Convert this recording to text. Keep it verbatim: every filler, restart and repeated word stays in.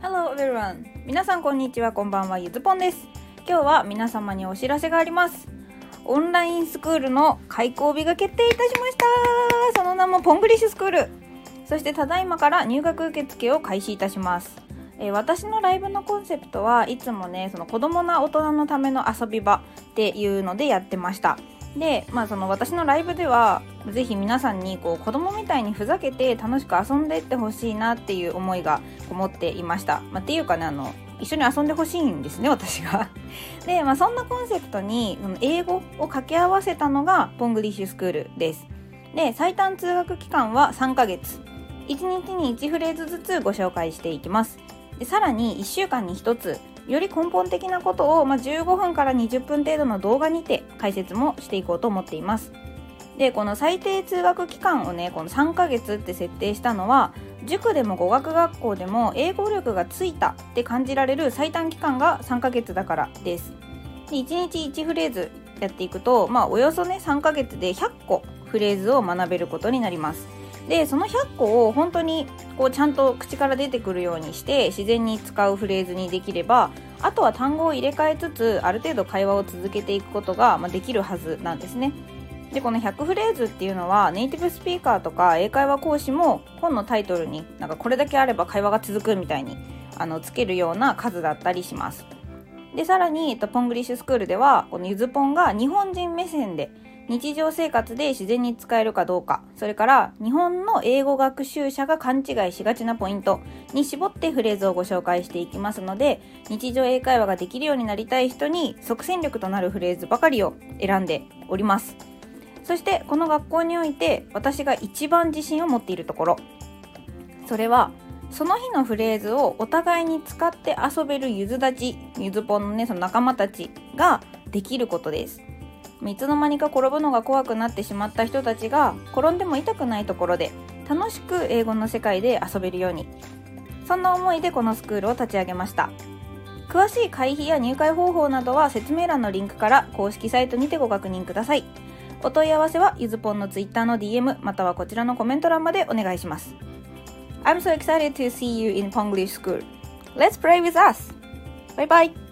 Hello everyone! 皆さんこんにちは、こんばんは、ゆずぽんです。今日は皆様にお知らせがあります。オンラインスクールの開講日が決定いたしました。その名もPonglish School。そしてただいまから入学受付を開始いたします。え私のライブのコンセプトはいつもね、その子供な大人のための遊び場っていうのでやってました。で、まあその私のライブではぜひ皆さんにこう子供みたいにふざけて楽しく遊んでいってほしいなっていう思いがこもっていました。まあ、っていうかね、あの一緒に遊んでほしいんですね、私が。で、まあそんなコンセプトに英語を掛け合わせたのがPonglish Schoolです。で、最短通学期間はさんかげつ。いちにちにいちフレーズずつご紹介していきます。でさらにいっしゅうかんにひとつより根本的なことを、まあ、じゅうごふんからにじゅっぷん程度の動画にて解説もしていこうと思っています。でこの最低通学期間をねこのさんかげつって設定したのは塾でも語学学校でも英語力がついたって感じられる最短期間がさんかげつだからです。でいちにちいちフレーズやっていくと、まあ、およそねさんかげつでひゃっこフレーズを学べることになります。でそのひゃっこを本当にこうちゃんと口から出てくるようにして自然に使うフレーズにできれば、あとは単語を入れ替えつつある程度会話を続けていくことができるはずなんですね。でこのひゃくフレーズっていうのはネイティブスピーカーとか英会話講師も本のタイトルになんかこれだけあれば会話が続くみたいにあのつけるような数だったりします。でさらにPonglish Schoolではこのゆずぽんが日本人目線で日常生活で自然に使えるかどうか、それから日本の英語学習者が勘違いしがちなポイントに絞ってフレーズをご紹介していきますので、日常英会話ができるようになりたい人に即戦力となるフレーズばかりを選んでおります。そしてこの学校において私が一番自信を持っているところ、それはその日のフレーズをお互いに使って遊べるゆずたち、ゆずぽんのねその仲間たちができることです。いつの間にか転ぶのが怖くなってしまった人たちが転んでも痛くないところで楽しく英語の世界で遊べるように、そんな思いでこのスクールを立ち上げました。詳しい会費や入会方法などは説明欄のリンクから公式サイトにてご確認ください。お問い合わせはゆずぽんの Twitter の ディーエム またはこちらのコメント欄までお願いします。 I'm so excited to see you in Ponglish School. Let's play with us. Bye bye.